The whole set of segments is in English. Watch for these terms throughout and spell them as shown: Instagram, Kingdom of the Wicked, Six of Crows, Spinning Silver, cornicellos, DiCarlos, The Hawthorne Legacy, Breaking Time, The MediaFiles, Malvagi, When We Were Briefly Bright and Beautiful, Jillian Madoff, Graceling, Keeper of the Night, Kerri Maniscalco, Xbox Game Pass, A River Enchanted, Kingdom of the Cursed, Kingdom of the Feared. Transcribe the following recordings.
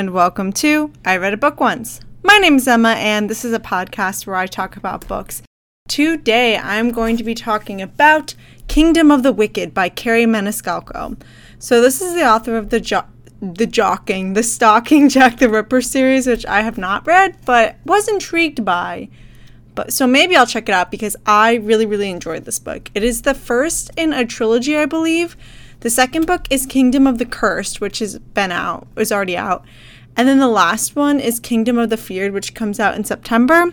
and welcome to I Read a Book Once. My name is Emma, and this is a podcast where I talk about books. Today, I'm going to be talking about Kingdom of the Wicked by Kerri Maniscalco. So this is the author of the Stalking Jack the Ripper series, which I have not read, but was intrigued by. So maybe I'll check it out because I really, really enjoyed this book. It is the first in a trilogy, I believe. The second book is Kingdom of the Cursed, which is already out. And then the last one is Kingdom of the Feared, which comes out in September.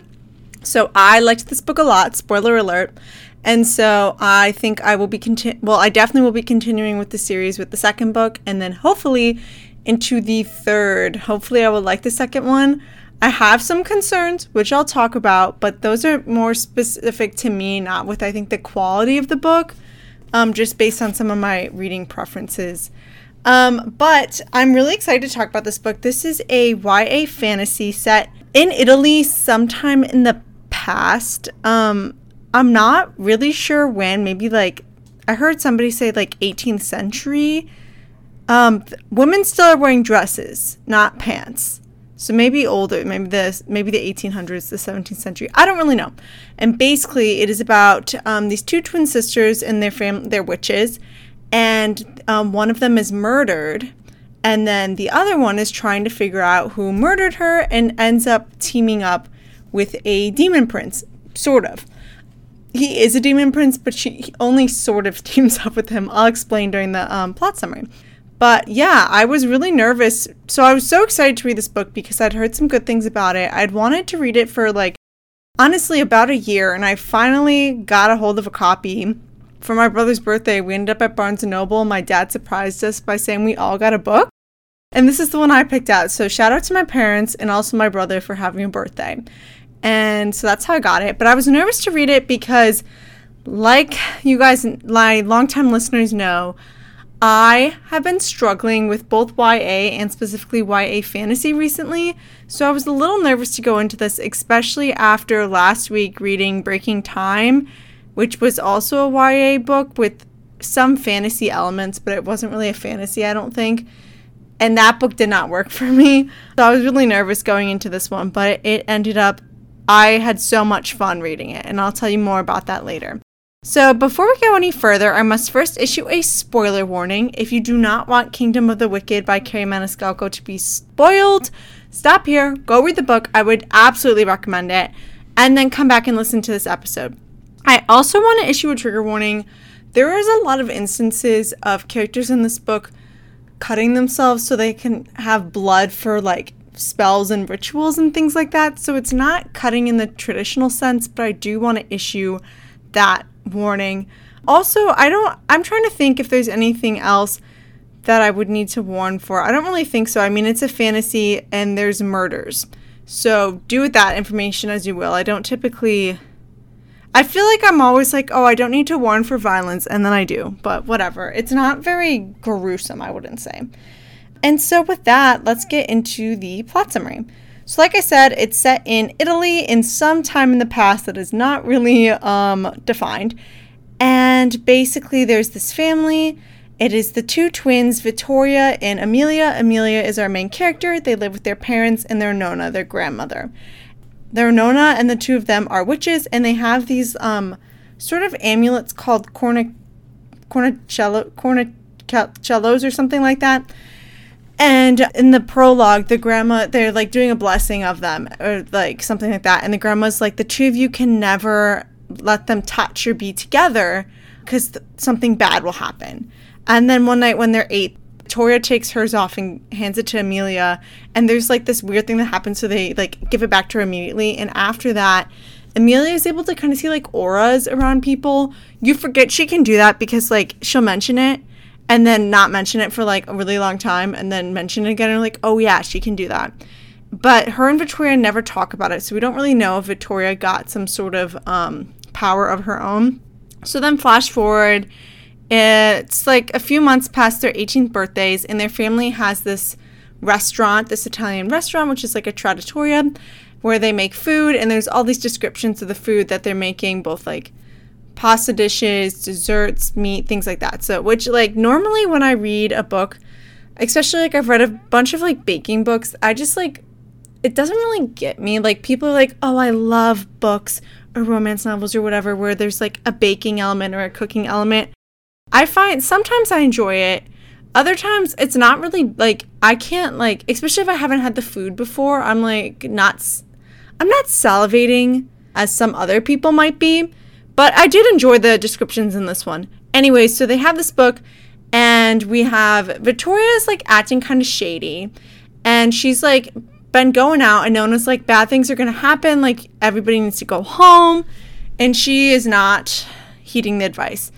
So I liked this book a lot, spoiler alert. And so I think I will be continuing with the series with the second book and then hopefully into the third. Hopefully I will like the second one. I have some concerns, which I'll talk about, but those are more specific to me, not with, I think, the quality of the book. Just based on some of my reading preferences. But I'm really excited to talk about this book. This is a YA fantasy set in Italy sometime in the past. I'm not really sure when, maybe like, I heard somebody say like 18th century. Women still are wearing dresses, not pants. So maybe older, maybe the 1800s, the 17th century. I don't really know. And basically, it is about these two twin sisters and their witches, and one of them is murdered, and then the other one is trying to figure out who murdered her and ends up teaming up with a demon prince, sort of. He is a demon prince, but he only sort of teams up with him. I'll explain during the plot summary. But yeah, I was really nervous. So I was so excited to read this book because I'd heard some good things about it. I'd wanted to read it for like, honestly, about a year. And I finally got a hold of a copy. For my brother's birthday, we ended up at Barnes & Noble. My dad surprised us by saying we all got a book. And this is the one I picked out. So shout out to my parents and also my brother for having a birthday. And so that's how I got it. But I was nervous to read it because, like you guys, my longtime listeners know, I have been struggling with both YA and specifically YA fantasy recently, so I was a little nervous to go into this, especially after last week reading Breaking Time, which was also a YA book with some fantasy elements, but it wasn't really a fantasy, I don't think, and that book did not work for me, so I was really nervous going into this one, but it ended up, I had so much fun reading it, and I'll tell you more about that later. So before we go any further, I must first issue a spoiler warning. If you do not want Kingdom of the Wicked by Kerri Maniscalco to be spoiled, stop here, go read the book. I would absolutely recommend it. And then come back and listen to this episode. I also want to issue a trigger warning. There is a lot of instances of characters in this book cutting themselves so they can have blood for like spells and rituals and things like that. So it's not cutting in the traditional sense, but I do want to issue that warning. Also, I'm trying to think if there's anything else that I would need to warn for. I don't really think so. I mean, it's a fantasy and there's murders. So do with that information as you will. I feel like I'm always like, oh, I don't need to warn for violence. And then I do, but whatever. It's not very gruesome, I wouldn't say. And so with that, let's get into the plot summary. So like I said, it's set in Italy in some time in the past that is not really defined. And basically there's this family. It is the two twins, Vittoria and Amelia. Amelia is our main character. They live with their parents and their Nonna, their grandmother. Their Nonna and the two of them are witches, and they have these sort of amulets called cornicellos or something like that. And in the prologue, the grandma, they're like doing a blessing of them or like something like that. And the grandma's like, the two of you can never let them touch or be together because something bad will happen. And then one night when they're 8, Victoria takes hers off and hands it to Amelia. And there's like this weird thing that happens. So they like give it back to her immediately. And after that, Amelia is able to kind of see like auras around people. You forget she can do that because like she'll mention it. And then not mention it for like a really long time and then mention it again and like, oh yeah, she can do that. But her and Vittoria never talk about it. So we don't really know if Vittoria got some sort of power of her own. So then flash forward, it's like a few months past their 18th birthdays and their family has this restaurant, this Italian restaurant, which is like a trattoria where they make food. And there's all these descriptions of the food that they're making, both like pasta dishes, desserts, meat, things like that. So, which like normally when I read a book, especially like I've read a bunch of like baking books. I just like, it doesn't really get me. Like people are like, oh, I love books or romance novels or whatever where there's like a baking element or a cooking element. I find sometimes I enjoy it. Other times it's not really like, I can't like, especially if I haven't had the food before, I'm like I'm not salivating as some other people might be, but I did enjoy the descriptions in this one. Anyway, so they have this book and we have Victoria's like acting kind of shady and she's like been going out and Nona's like bad things are going to happen, like everybody needs to go home, and she is not heeding the advice.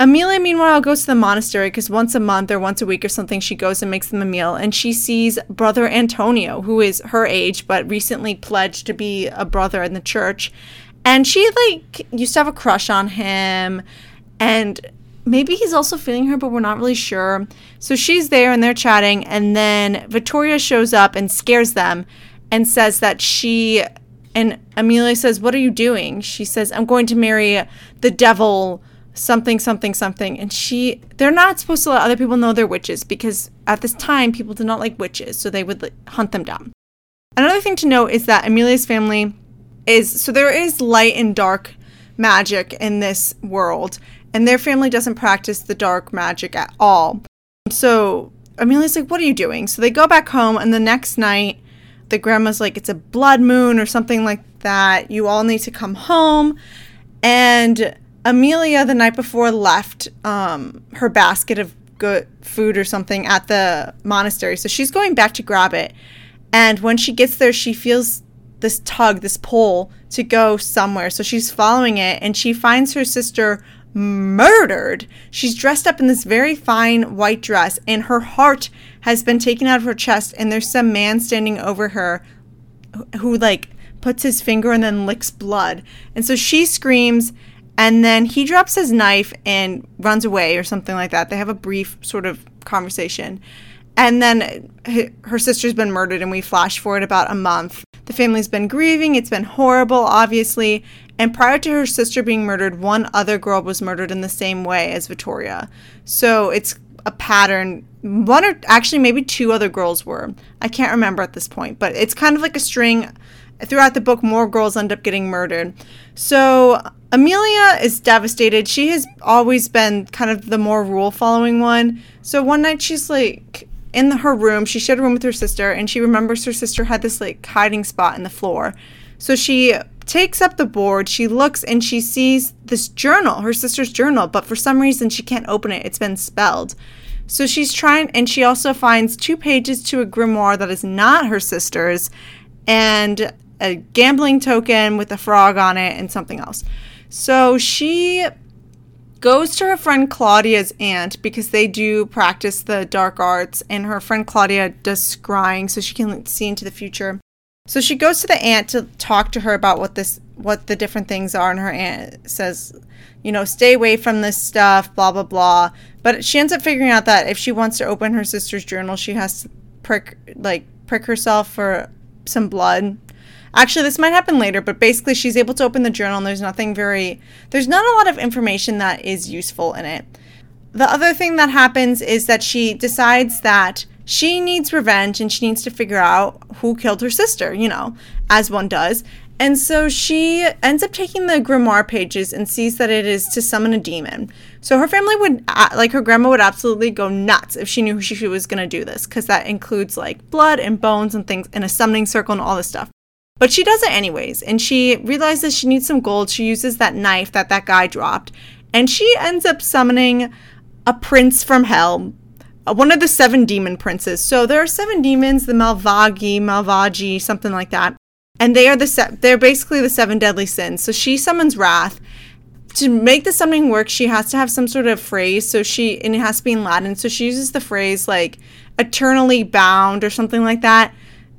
Amelia, meanwhile, goes to the monastery because once a month or once a week or something, she goes and makes them a meal. And she sees Brother Antonio, who is her age, but recently pledged to be a brother in the church. And she, like, used to have a crush on him. And maybe he's also feeling her, but we're not really sure. So she's there and they're chatting. And then Victoria shows up and scares them and says that she... And Amelia says, "What are you doing?" She says, "I'm going to marry the devil... something, something, something." And they're not supposed to let other people know they're witches because at this time, people did not like witches. So they would hunt them down. Another thing to note is that Amelia's family so there is light and dark magic in this world. And their family doesn't practice the dark magic at all. So Amelia's like, "What are you doing?" So they go back home and the next night, the grandma's like, "It's a blood moon or something like that. You all need to come home." And Amelia, the night before, left her basket of good food or something at the monastery. So she's going back to grab it. And when she gets there, she feels this tug, this pull to go somewhere. So she's following it and she finds her sister murdered. She's dressed up in this very fine white dress and her heart has been taken out of her chest. And there's some man standing over her who like puts his finger and then licks blood. And so she screams. And then he drops his knife and runs away or something like that. They have a brief sort of conversation. And then her sister's been murdered and we flash forward about a month. The family's been grieving. It's been horrible, obviously. And prior to her sister being murdered, one other girl was murdered in the same way as Victoria. So it's a pattern. One or actually maybe two other girls were. I can't remember at this point. But it's kind of like a string. Throughout the book, more girls end up getting murdered. So Amelia is devastated. She has always been kind of the more rule-following one. So one night she's, like, in her room. She shared a room with her sister, and she remembers her sister had this, like, hiding spot in the floor. So she takes up the board. She looks, and she sees this journal, her sister's journal. But for some reason, she can't open it. It's been spelled. So she's trying, and she also finds 2 pages to a grimoire that is not her sister's. And a gambling token with a frog on it and something else. So she goes to her friend Claudia's aunt because they do practice the dark arts and her friend Claudia does scrying so she can see into the future. So she goes to the aunt to talk to her about what the different things are, and her aunt says, you know, stay away from this stuff, blah, blah, blah. But she ends up figuring out that if she wants to open her sister's journal, she has to prick herself for some blood. Actually, this might happen later, but basically she's able to open the journal and there's not a lot of information that is useful in it. The other thing that happens is that she decides that she needs revenge and she needs to figure out who killed her sister, you know, as one does. And so she ends up taking the grimoire pages and sees that it is to summon a demon. So her family would, like her grandma would absolutely go nuts if she knew she was going to do this, because that includes like blood and bones and things and a summoning circle and all this stuff. But she does it anyways, and she realizes she needs some gold. She uses that knife that guy dropped, and she ends up summoning a prince from hell, one of the 7 demon princes. So there are 7 demons, the Malvagi, something like that. And they are they're basically the 7 deadly sins. So she summons wrath. To make the summoning work, she has to have some sort of phrase. And it has to be in Latin. So she uses the phrase like eternally bound or something like that.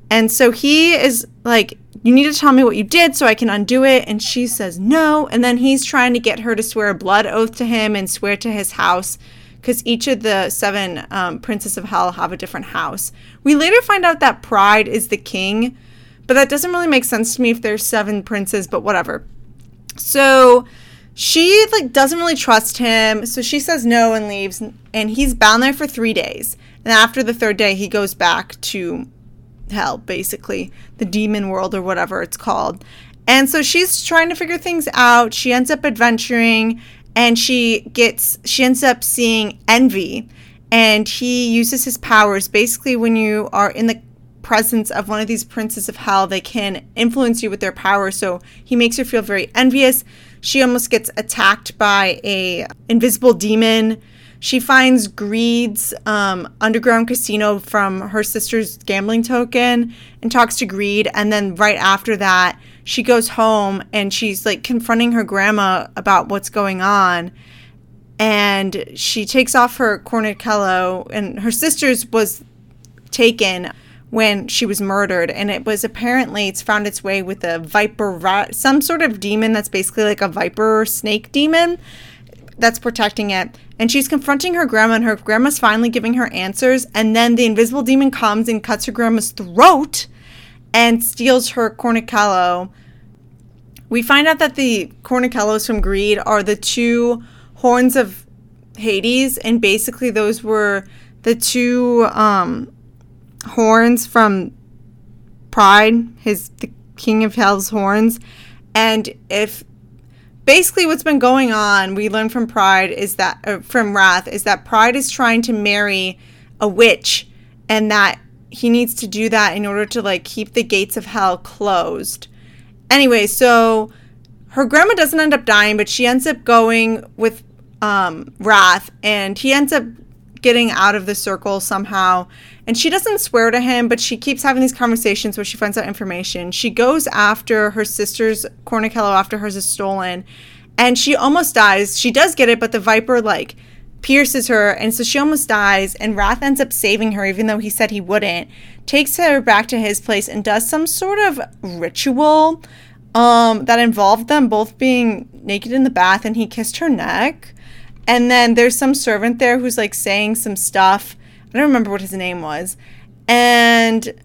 And so he is like, you need to tell me what you did so I can undo it. And she says no. And then he's trying to get her to swear a blood oath to him and swear to his house, because each of the 7 princes of hell have a different house. We later find out that Pride is the king, but that doesn't really make sense to me if there's 7 princes, but whatever. So she like doesn't really trust him. So she says no and leaves, and he's bound there for 3 days. And after the third day, he goes back to hell, basically, the demon world or whatever it's called. And so she's trying to figure things out. She ends up adventuring, and she ends up seeing Envy, and he uses his powers. Basically, when you are in the presence of one of these princes of hell, they can influence you with their power. So he makes her feel very envious. She almost gets attacked by a invisible demon. She finds Greed's underground casino from her sister's gambling token and talks to Greed. And then right after that, she goes home and she's like confronting her grandma about what's going on. And she takes off her cornucolo, and her sister's was taken when she was murdered. And it was apparently, it's found its way with a viper rat, some sort of demon that's basically like a viper snake demon that's protecting it. And she's confronting her grandma, and her grandma's finally giving her answers. And then the invisible demon comes and cuts her grandma's throat and steals her cornucolo. We find out that the cornucolos from Greed are the two horns of Hades. And basically those were the two horns from Pride, the king of hell's horns. And if basically what's been going on, we learn from Pride is that, from Wrath, is that Pride is trying to marry a witch, and that he needs to do that in order to like keep the gates of hell closed. Anyway, so her grandma doesn't end up dying, but she ends up going with Wrath, and he ends up getting out of the circle somehow. And she doesn't swear to him, but she keeps having these conversations where she finds out information. She goes after her sister's cornucolo after hers is stolen, and she almost dies. She does get it, but the viper like pierces her, and so she almost dies. And Wrath ends up saving her, even though he said he wouldn't, takes her back to his place and does some sort of ritual that involved them both being naked in the bath, and he kissed her neck. And then there's some servant there who's like saying some stuff. I don't remember what his name was. And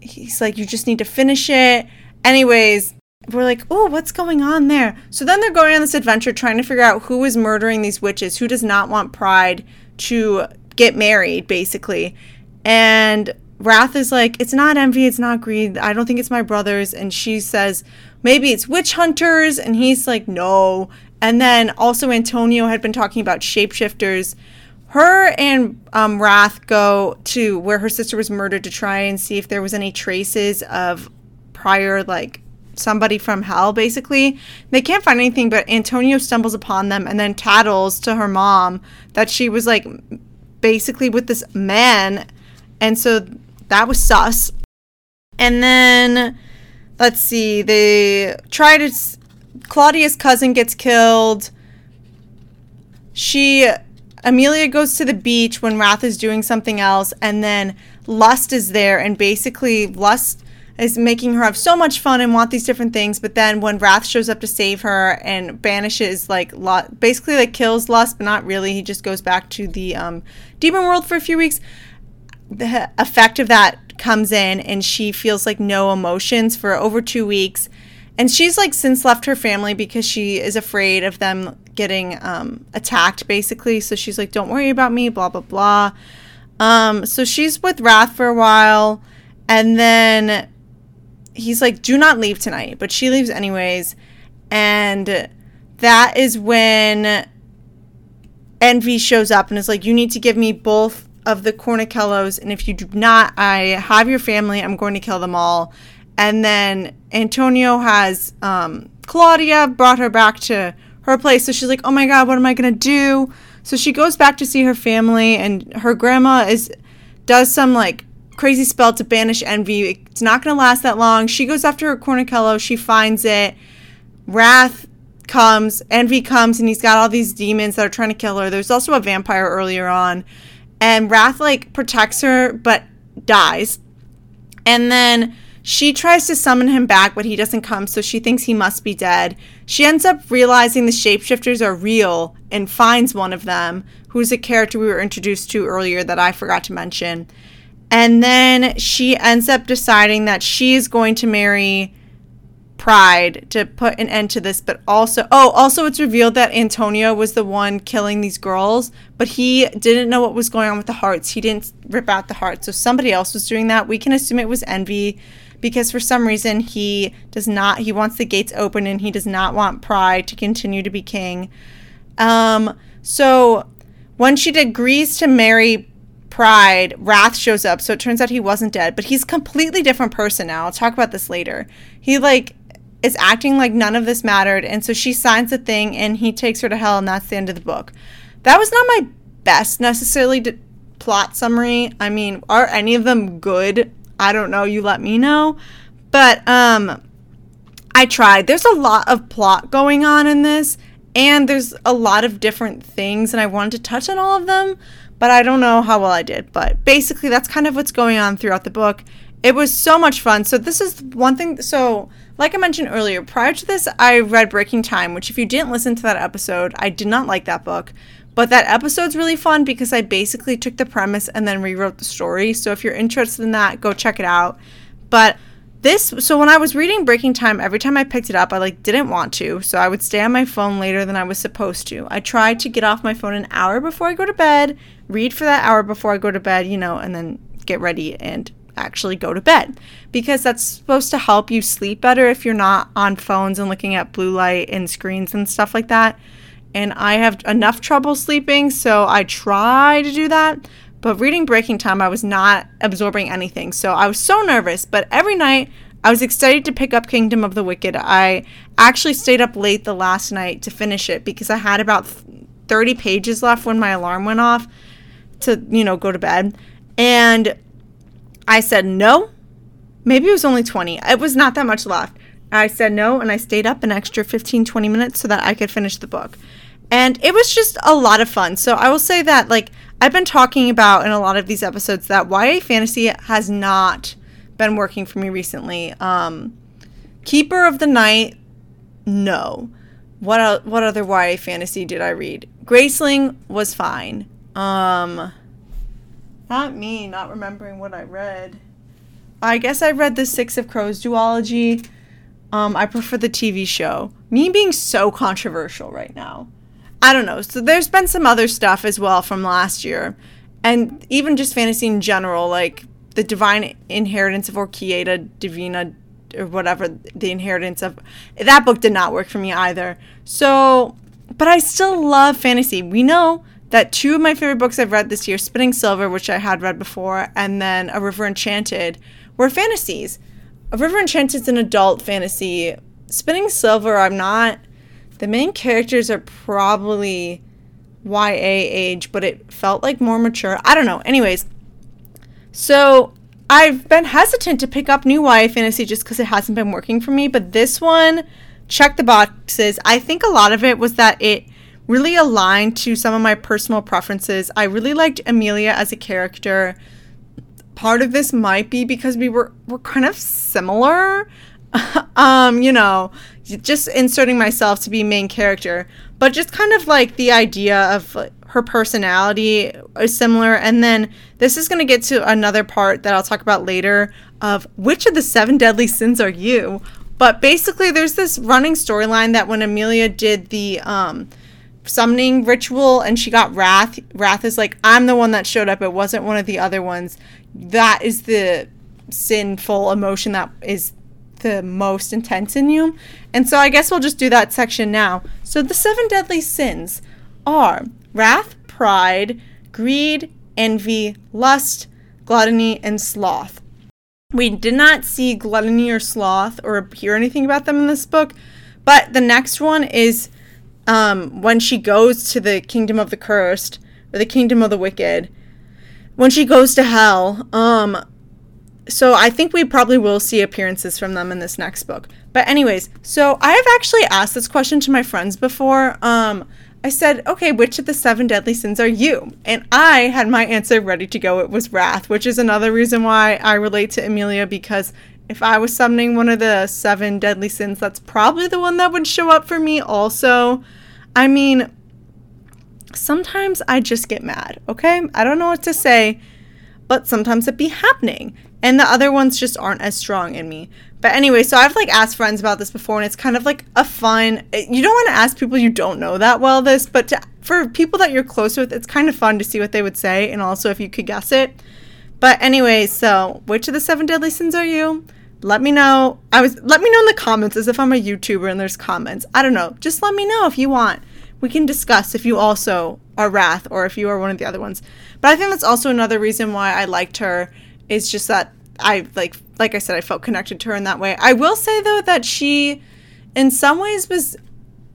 he's like, you just need to finish it. Anyways, we're like, oh, what's going on there? So then they're going on this adventure trying to figure out who is murdering these witches, who does not want Pride to get married, basically. And Wrath is like, it's not Envy, it's not Greed. I don't think it's my brothers. And she says, maybe it's witch hunters. And he's like, no. And then also Antonio had been talking about shapeshifters. Her and Wrath go to where her sister was murdered to try and see if there was any traces of prior, like, somebody from hell, basically. They can't find anything, but Antonio stumbles upon them and then tattles to her mom that she was, like, basically with this man. And so that was sus. And then, let's see, they try to... Claudia's cousin gets killed. Amelia goes to the beach when Wrath is doing something else, and then Lust is there, and basically Lust is making her have so much fun and want these different things, but then when Wrath shows up to save her and banishes, like, basically, like, kills Lust, but not really. He just goes back to the demon world for a few weeks. The effect of that comes in, and she feels, like, no emotions for over 2 weeks. And she's, like, since left her family because she is afraid of them getting attacked, basically. So she's like, don't worry about me, blah, blah, blah. So she's with Wrath for a while. And then he's like, do not leave tonight. But she leaves anyways. And that is when Envy shows up and is like, you need to give me both of the cornucolos. And if you do not, I have your family. I'm going to kill them all. And then Antonio has Claudia, brought her back to her place. So she's like, oh my God, what am I going to do? So she goes back to see her family, and her grandma does some like crazy spell to banish Envy. It's not going to last that long. She goes after her cornucolo. She finds it. Wrath comes. Envy comes, and he's got all these demons that are trying to kill her. There's also a vampire earlier on. And Wrath like protects her but dies. And then... she tries to summon him back, but he doesn't come, so she thinks he must be dead. She ends up realizing the shapeshifters are real and finds one of them, who's a character we were introduced to earlier that I forgot to mention. And then she ends up deciding that she is going to marry pride to put an end to this, but also it's revealed that Antonio was the one killing these girls, but he didn't know what was going on with the hearts. He didn't rip out the hearts, so somebody else was doing that. We can assume it was Envy, because for some reason he wants the gates open and he does not want Pride to continue to be king. So when she agrees to marry Pride, Wrath shows up, so it turns out he wasn't dead, but he's a completely different person now. I'll talk about this later. He is acting like none of this mattered, and so she signs the thing and he takes her to hell, and that's the end of the book. That was not my best necessarily plot summary. I mean, are any of them good? I don't know, you let me know. But I tried. There's a lot of plot going on in this, and there's a lot of different things, and I wanted to touch on all of them, but I don't know how well I did. But basically, that's kind of what's going on throughout the book. It was so much fun. So this is one thing. So like I mentioned earlier, prior to this, I read Breaking Time, which if you didn't listen to that episode, I did not like that book. But that episode's really fun because I basically took the premise and then rewrote the story. So if you're interested in that, go check it out. But so when I was reading Breaking Time, every time I picked it up, I didn't want to. So I would stay on my phone later than I was supposed to. I tried to get off my phone an hour before I go to bed, read for that hour before I go to bed, and then get ready and actually go to bed. Because that's supposed to help you sleep better if you're not on phones and looking at blue light and screens and stuff like that. And I have enough trouble sleeping, so I try to do that. But reading Breaking Time, I was not absorbing anything, so I was so nervous. But every night, I was excited to pick up Kingdom of the Wicked. I actually stayed up late the last night to finish it because I had about 30 pages left when my alarm went off to, go to bed. And I said no. Maybe it was only 20. It was not that much left. I said no, and I stayed up an extra 15, 20 minutes so that I could finish the book. And it was just a lot of fun. So I will say that, I've been talking about in a lot of these episodes that YA fantasy has not been working for me recently. Keeper of the Night, no. What other YA fantasy did I read? Graceling was fine. Not me, not remembering what I read. I guess I read the Six of Crows duology. I prefer the TV show. Me being so controversial right now. I don't know. So there's been some other stuff as well from last year. And even just fantasy in general, like the Divine Inheritance of Orchieta Divina or whatever, the inheritance of that book did not work for me either. So, but I still love fantasy. We know that two of my favorite books I've read this year, Spinning Silver, which I had read before, and then A River Enchanted, were fantasies. A River Enchanted is an adult fantasy. Spinning Silver, I'm not... The main characters are probably YA age, but it felt like more mature. I don't know. Anyways, so I've been hesitant to pick up new YA fantasy just because it hasn't been working for me. But this one checked the boxes. I think a lot of it was that it really aligned to some of my personal preferences. I really liked Amelia as a character. Part of this might be because we're kind of similar. Just inserting myself to be main character, but just kind of the idea of her personality is similar. And then this is going to get to another part that I'll talk about later of which of the 7 deadly sins are you? But basically there's this running storyline that when Amelia did the, summoning ritual and she got Wrath is like, I'm the one that showed up. It wasn't one of the other ones. That is the sinful emotion that is the most intense in you. And so I guess we'll just do that section now. So the 7 deadly sins are wrath, pride, greed, envy, lust, gluttony, and sloth. We did not see gluttony or sloth or hear anything about them in this book, but the next one is when she goes to the Kingdom of the Cursed or the Kingdom of the Wicked, when she goes to hell. So I think we probably will see appearances from them in this next book. But anyways, so I have actually asked this question to my friends before. I said, okay, which of the 7 deadly sins are you? And I had my answer ready to go. It was wrath, which is another reason why I relate to Amelia, because if I was summoning one of the 7 deadly sins, that's probably the one that would show up for me also. I mean, sometimes I just get mad, okay? I don't know what to say. but sometimes it be happening. And the other ones just aren't as strong in me. But anyway, so I've like asked friends about this before, and it's kind of like a fun, you don't want to ask people you don't know that well this, but for people that you're close with, it's kind of fun to see what they would say, and also if you could guess it. But anyway, so which of the 7 deadly sins are you? Let me know. Let me know in the comments, as if I'm a YouTuber and there's comments. I don't know. Just let me know if you want. We can discuss if you also are Wrath or if you are one of the other ones. But I think that's also another reason why I liked her, is just that I like I said, I felt connected to her in that way. I will say though that she in some ways was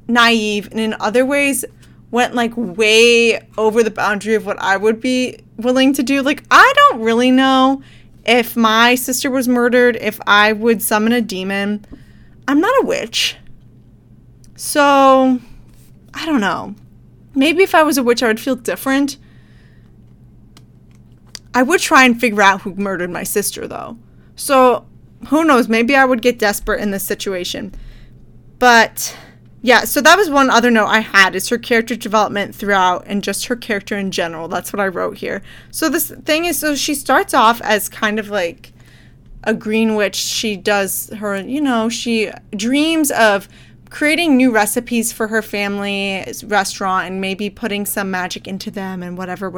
naive, and in other ways went like way over the boundary of what I would be willing to do. Like, I don't really know if my sister was murdered, if I would summon a demon. I'm not a witch. So I don't know. Maybe if I was a witch, I would feel different. I would try and figure out who murdered my sister, though. So, who knows? Maybe I would get desperate in this situation. But, yeah. So, that was one other note I had, is her character development throughout and just her character in general. That's what I wrote here. So, this thing is, so she starts off as kind of like a green witch. She does her, you know, she dreams of creating new recipes for her family's restaurant and maybe putting some magic into them and whatever.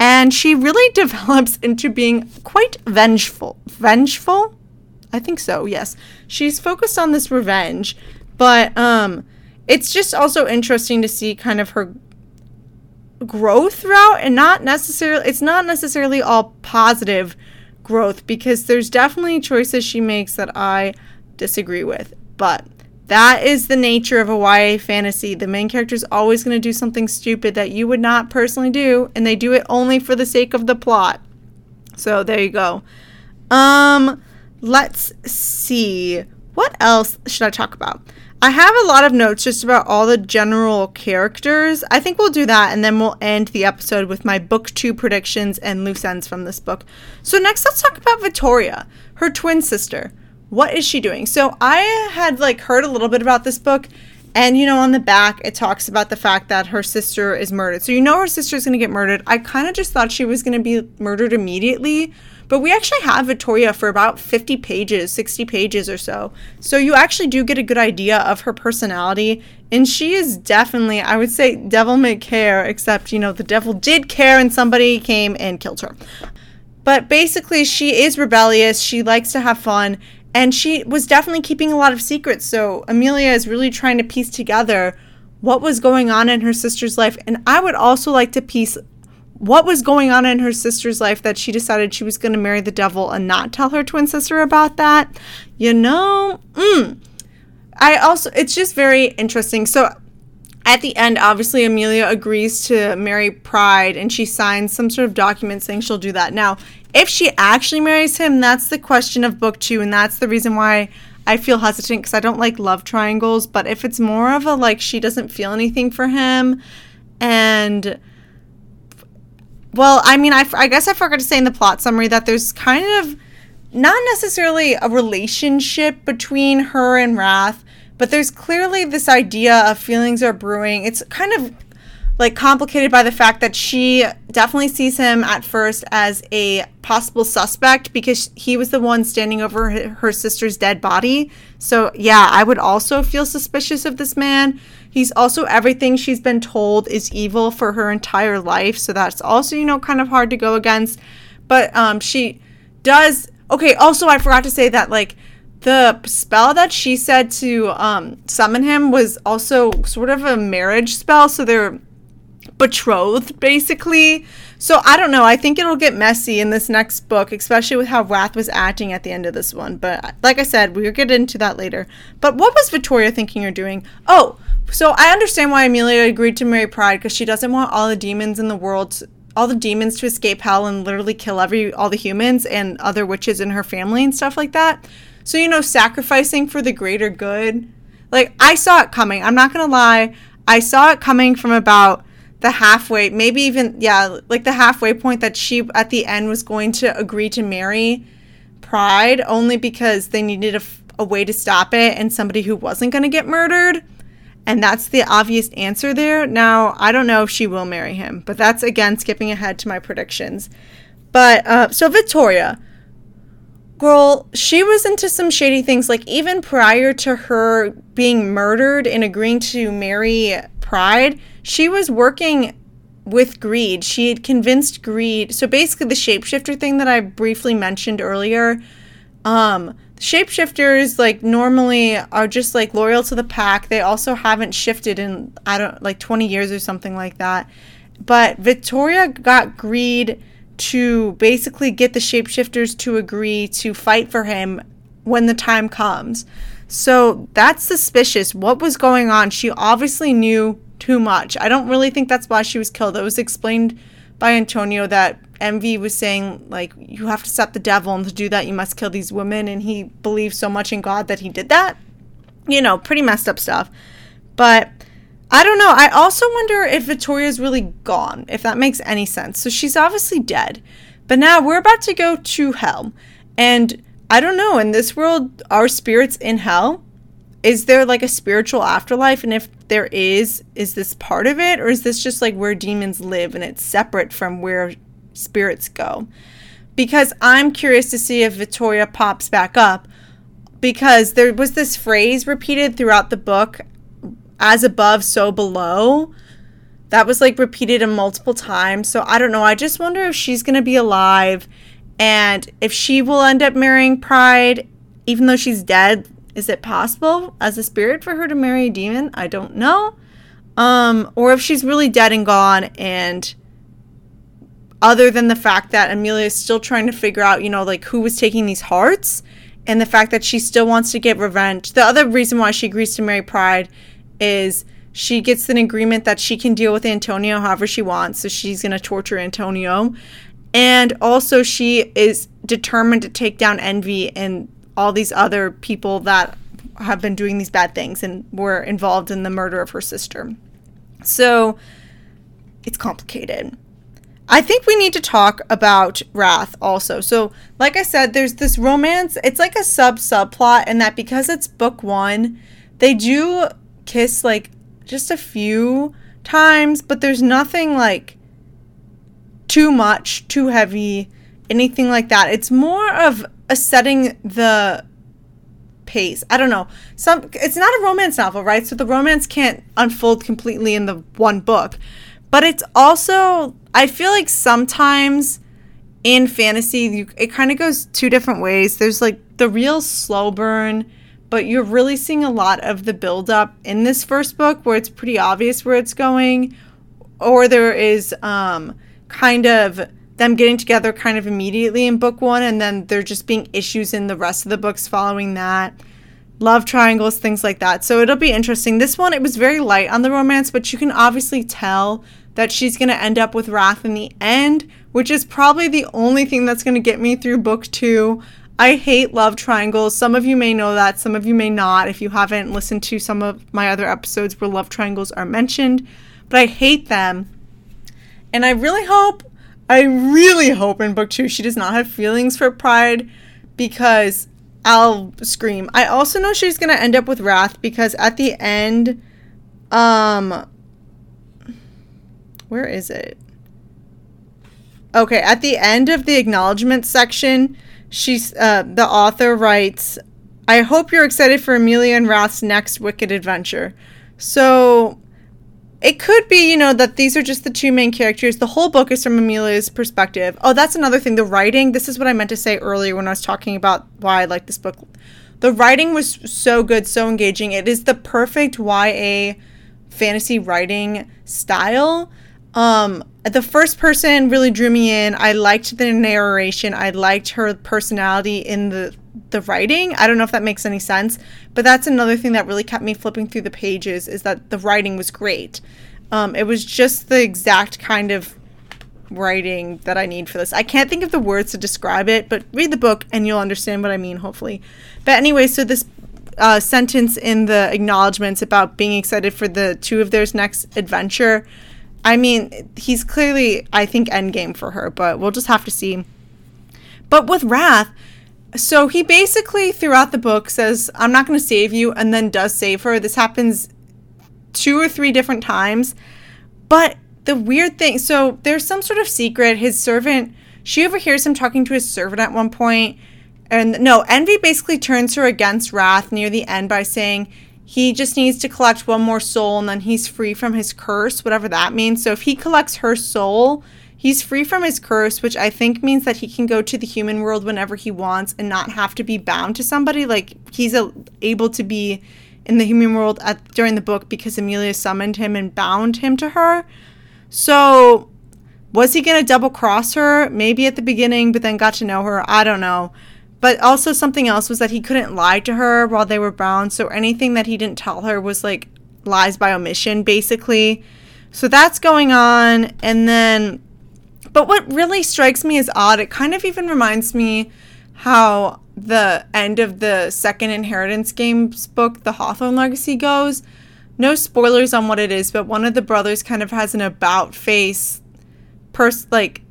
And she really develops into being quite vengeful. Vengeful? I think so, yes. She's focused on this revenge, but it's just also interesting to see kind of her growth throughout, and it's not necessarily all positive growth, because there's definitely choices she makes that I disagree with, but that is the nature of a YA fantasy. The main character is always going to do something stupid that you would not personally do, and they do it only for the sake of the plot. So there you go. Let's see. What else should I talk about? I have a lot of notes just about all the general characters. I think we'll do that, and then we'll end the episode with my book 2 predictions and loose ends from this book. So next, let's talk about Vittoria, her twin sister. What is she doing? So I had like heard a little bit about this book, and you know, on the back it talks about the fact that her sister is murdered. So you know her sister is going to get murdered. I kind of just thought she was going to be murdered immediately, but we actually have Vittoria for about 50 pages, 60 pages or so. So you actually do get a good idea of her personality, and she is definitely, I would say, devil may care, except, you know, the devil did care and somebody came and killed her. But basically she is rebellious, she likes to have fun, and she was definitely keeping a lot of secrets. So Amelia is really trying to piece together what was going on in her sister's life. And I would also like to piece what was going on in her sister's life that she decided she was going to marry the devil and not tell her twin sister about that. You know, it's just very interesting. So at the end, obviously, Amelia agrees to marry Pride, and she signs some sort of document saying she'll do that. Now, if she actually marries him, that's the question of book 2, and that's the reason why I feel hesitant, because I don't like love triangles. But if it's more of a, like, she doesn't feel anything for him, and, well, I mean, I guess I forgot to say in the plot summary that there's kind of not necessarily a relationship between her and Wrath, but there's clearly this idea of feelings are brewing. It's kind of like complicated by the fact that she definitely sees him at first as a possible suspect, because he was the one standing over her sister's dead body. So yeah, I would also feel suspicious of this man. He's also, everything she's been told is evil for her entire life. So that's also, you know, kind of hard to go against. But she does. Okay. Also, I forgot to say that, like, the spell that she said to summon him was also sort of a marriage spell. So they're betrothed, basically. So I don't know. I think it'll get messy in this next book, especially with how Wrath was acting at the end of this one. But like I said, we'll get into that later. But what was Vittoria thinking or doing? Oh, so I understand why Amelia agreed to marry Pride, because she doesn't want all the demons in the world to escape hell and literally kill all the humans and other witches in her family and stuff like that. So, you know, sacrificing for the greater good. Like, I saw it coming. I'm not going to lie. I saw it coming from about the halfway, maybe even, yeah, like the halfway point, that she at the end was going to agree to marry Pride only because they needed a way to stop it and somebody who wasn't going to get murdered. And that's the obvious answer there. Now, I don't know if she will marry him, but that's, again, skipping ahead to my predictions. But, so Victoria, girl, she was into some shady things. Like, even prior to her being murdered and agreeing to marry Pride, she was working with Greed. She had convinced Greed. So basically the shapeshifter thing that I briefly mentioned earlier, shapeshifters, like, normally are just, like, loyal to the pack. They also haven't shifted in, I don't, like, 20 years or something like that. But Victoria got Greed to basically get the shapeshifters to agree to fight for him when the time comes. So that's suspicious. What was going on? She obviously knew too much. I don't really think that's why she was killed. It was explained by Antonio that Envy was saying, like, you have to stop the devil, and to do that you must kill these women, and he believed so much in God that he did that. You know, pretty messed up stuff. But I don't know. I also wonder if Victoria's really gone, if that makes any sense. So she's obviously dead. But now we're about to go to hell. And I don't know, in this world, are spirits in hell? Is there, like, a spiritual afterlife? And if there is this part of it? Or is this just, like, where demons live and it's separate from where spirits go? Because I'm curious to see if Victoria pops back up, because there was this phrase repeated throughout the book, as above, so below. That was, like, repeated in multiple times. So I don't know. I just wonder if she's going to be alive and if she will end up marrying Pride, even though she's dead. Is it possible as a spirit for her to marry a demon? I don't know. Or if she's really dead and gone, and other than the fact that Amelia is still trying to figure out, you know, like, who was taking these hearts, and the fact that she still wants to get revenge. The other reason why she agrees to marry Pride is she gets an agreement that she can deal with Antonio however she wants, so she's going to torture Antonio. And also she is determined to take down Envy and all these other people that have been doing these bad things and were involved in the murder of her sister. So it's complicated. I think we need to talk about Wrath also. So like I said, there's this romance. It's like a subplot, and that because it's book one, they do kiss, like, just a few times, but there's nothing, like, too much, too heavy, anything like that. It's more of a setting the pace. I don't know. It's not a romance novel, right? So the romance can't unfold completely in the one book. But it's also, I feel like sometimes in fantasy, it kind of goes two different ways. There's, like, the real slow burn, but you're really seeing a lot of the buildup in this first book where it's pretty obvious where it's going. Or there is kind of them getting together kind of immediately in book one, and then there just being issues in the rest of the books following that. Love triangles, things like that. So it'll be interesting. This one, it was very light on the romance, but you can obviously tell that she's going to end up with Wrath in the end, which is probably the only thing that's going to get me through book two. I hate love triangles. Some of you may know that. Some of you may not, if you haven't listened to some of my other episodes where love triangles are mentioned. But I hate them. And I really hope in book two she does not have feelings for Pride, because I'll scream. I also know she's going to end up with Wrath because at the end, where is it? Okay, at the end of the acknowledgement section, the author writes, "I hope you're excited for Amelia and Wrath's next wicked adventure." So it could be, you know, that these are just the two main characters. The whole book is from Amelia's perspective. Oh, that's another thing. The writing. This is what I meant to say earlier when I was talking about why I like this book. The writing was so good, so engaging. It is the perfect YA fantasy writing style. The first person really drew me in. I liked the narration. I liked her personality in the writing. I don't know if that makes any sense, but that's another thing that really kept me flipping through the pages, is that the writing was great. It was just the exact kind of writing that I need for this. I can't think of the words to describe it, but read the book and you'll understand what I mean, hopefully. But anyway, so this sentence in the acknowledgments about being excited for the two of theirs next adventure, I mean, he's clearly, I think, endgame for her, but we'll just have to see. But with Wrath, so he basically throughout the book says, "I'm not going to save you," and then does save her. This happens 2 or 3 different times. But the weird thing, so there's some sort of secret. His servant She overhears him talking to his servant at one point. And no, Envy basically turns her against Wrath near the end by saying he just needs to collect one more soul and then he's free from his curse, whatever that means. So if he collects her soul, he's free from his curse, which I think means that he can go to the human world whenever he wants and not have to be bound to somebody. Like, he's able to be in the human world during the book because Amelia summoned him and bound him to her. So was he going to double cross her? Maybe at the beginning, but then got to know her. I don't know. But also something else was that he couldn't lie to her while they were bound. So anything that he didn't tell her was like lies by omission, basically. So that's going on. And then, but what really strikes me as odd, it kind of even reminds me how the end of the second Inheritance Games book, The Hawthorne Legacy, goes. No spoilers on what it is, but one of the brothers kind of has an about face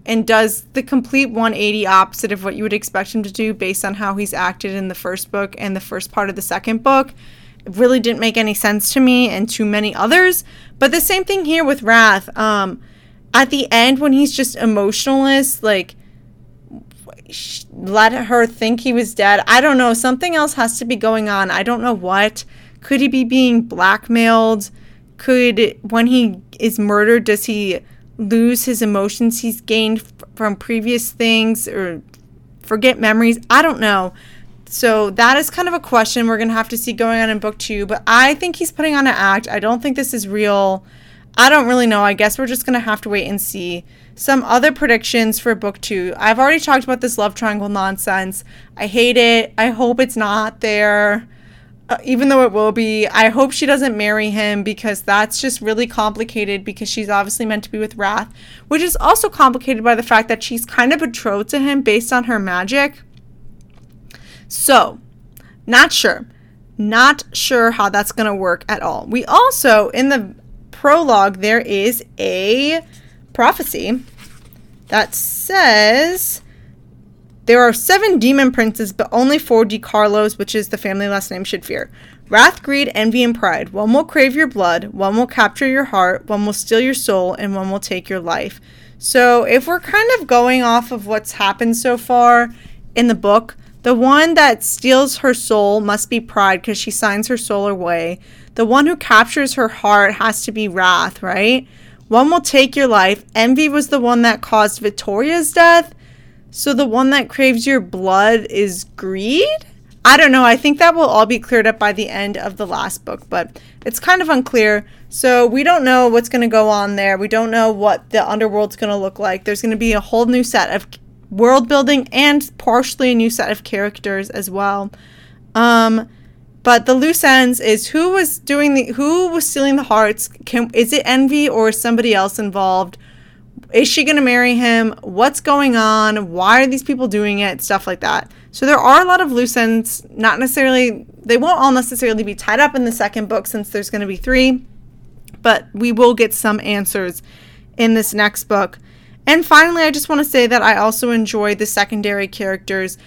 and does the complete 180 opposite of what you would expect him to do based on how he's acted in the first book and the first part of the second book. It really didn't make any sense to me and to many others. But the same thing here with Wrath. At the end, when he's just emotionless, like, let her think he was dead. I don't know. Something else has to be going on. I don't know what. Could he be being blackmailed? When he is murdered, does he lose his emotions he's gained from previous things or forget memories? I don't know. So that is kind of a question we're going to have to see going on in book two, but I think he's putting on an act. I don't think this is real. I don't really know. I guess we're just going to have to wait and see. Some other predictions for book two. I've already talked about this love triangle nonsense. I hate it. I hope it's not there. Even though it will be, I hope she doesn't marry him because that's just really complicated because she's obviously meant to be with Wrath, which is also complicated by the fact that she's kind of betrothed to him based on her magic. So, not sure. Not sure how that's going to work at all. We also, in the prologue, there is a prophecy that says there are 7 demon princes, but only 4 DiCarlos, which is the family last name, should fear. Wrath, greed, envy, and pride. One will crave your blood, one will capture your heart, one will steal your soul, and one will take your life. So if we're kind of going off of what's happened so far in the book, the one that steals her soul must be Pride because she signs her soul away. The one who captures her heart has to be Wrath, right? One will take your life. Envy was the one that caused Victoria's death. So the one that craves your blood is greed? I don't know. I think that will all be cleared up by the end of the last book, but it's kind of unclear. So we don't know what's going to go on there. We don't know what the underworld's going to look like. There's going to be a whole new set of world building and partially a new set of characters as well. But the loose ends is who was stealing the hearts? Is it Envy or is somebody else involved? Is she going to marry him? What's going on? Why are these people doing it? Stuff like that. So there are a lot of loose ends. Not necessarily, they won't all necessarily be tied up in the second book since there's going to be 3. But we will get some answers in this next book. And finally, I just want to say that I also enjoyed the secondary characters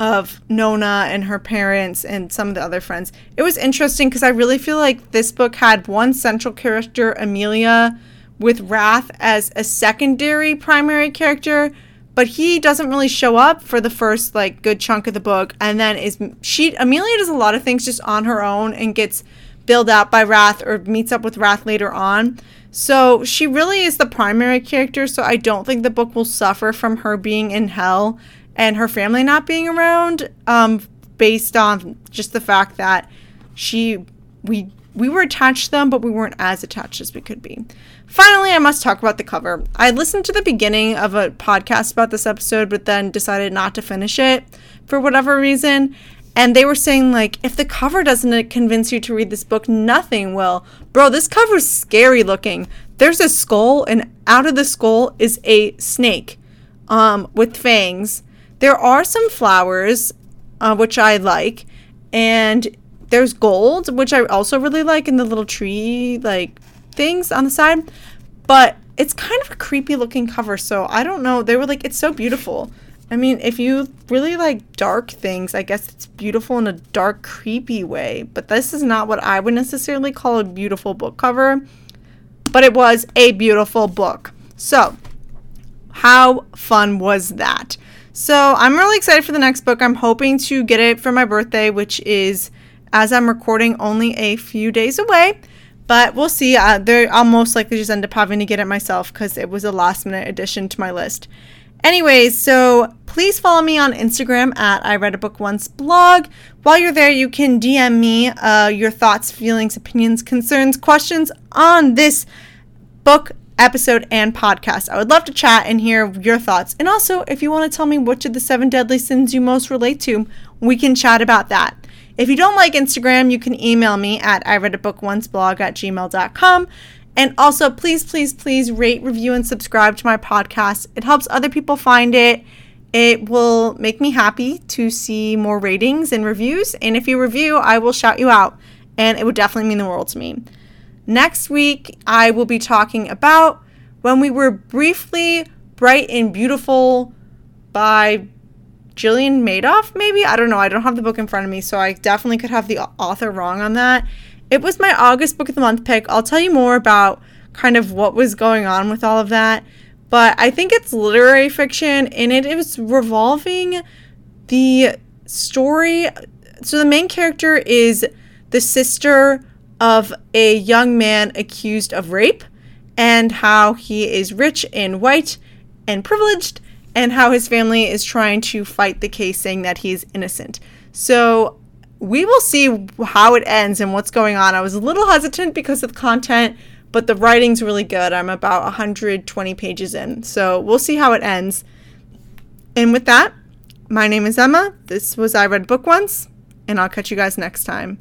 of Nona and her parents and some of the other friends. It was interesting because I really feel like this book had one central character, Amelia, with Wrath as a secondary primary character, but he doesn't really show up for the first good chunk of the book, and then Amelia does a lot of things just on her own and gets billed out by Wrath or meets up with Wrath later on. So she really is the primary character, so I don't think the book will suffer from her being in hell and her family not being around, based on just the fact that we were attached to them, but we weren't as attached as we could be. Finally, I must talk about the cover. I listened to the beginning of a podcast about this episode, but then decided not to finish it for whatever reason. And they were saying, if the cover doesn't convince you to read this book, nothing will. Bro, this cover's scary looking. There's a skull, and out of the skull is a snake with fangs. There are some flowers, which I like, and there's gold, which I also really like, in the little tree, things on the side. But it's kind of a creepy looking cover, so I don't know. They were like, it's so beautiful. I mean, if you really like dark things, I guess it's beautiful in a dark, creepy way. But this is not what I would necessarily call a beautiful book cover. But it was a beautiful book. So, How fun was that? So I'm really excited for the next book. I'm hoping to get it for my birthday, which is, as I'm recording, only a few days away. But we'll see. I'll most likely just end up having to get it myself because it was a last-minute addition to my list. Anyways, so please follow me on Instagram at ireadabookblog. While you're there, you can DM me your thoughts, feelings, opinions, concerns, questions on this book episode and podcast. I would love to chat and hear your thoughts. And also, if you want to tell me which of the 7 deadly sins you most relate to, we can chat about that. If you don't like Instagram, you can email me at ireadabookblog@gmail.com. And also, please rate, review, and subscribe to my podcast. It helps other people find it. It will make me happy to see more ratings and reviews. And if you review, I will shout you out. And it would definitely mean the world to me. Next week, I will be talking about When We Were Briefly Bright and Beautiful by Jillian Madoff, maybe? I don't know. I don't have the book in front of me, so I definitely could have the author wrong on that. It was my August Book of the Month pick. I'll tell you more about kind of what was going on with all of that, but I think it's literary fiction, and it is revolving the story. So the main character is the sister of a young man accused of rape, and how he is rich and white and privileged, and how his family is trying to fight the case saying that he's innocent. So we will see how it ends and what's going on. I was a little hesitant because of the content, but the writing's really good. I'm about 120 pages in, so we'll see how it ends. And with that, my name is Emma. This was I Read a Book Once, and I'll catch you guys next time.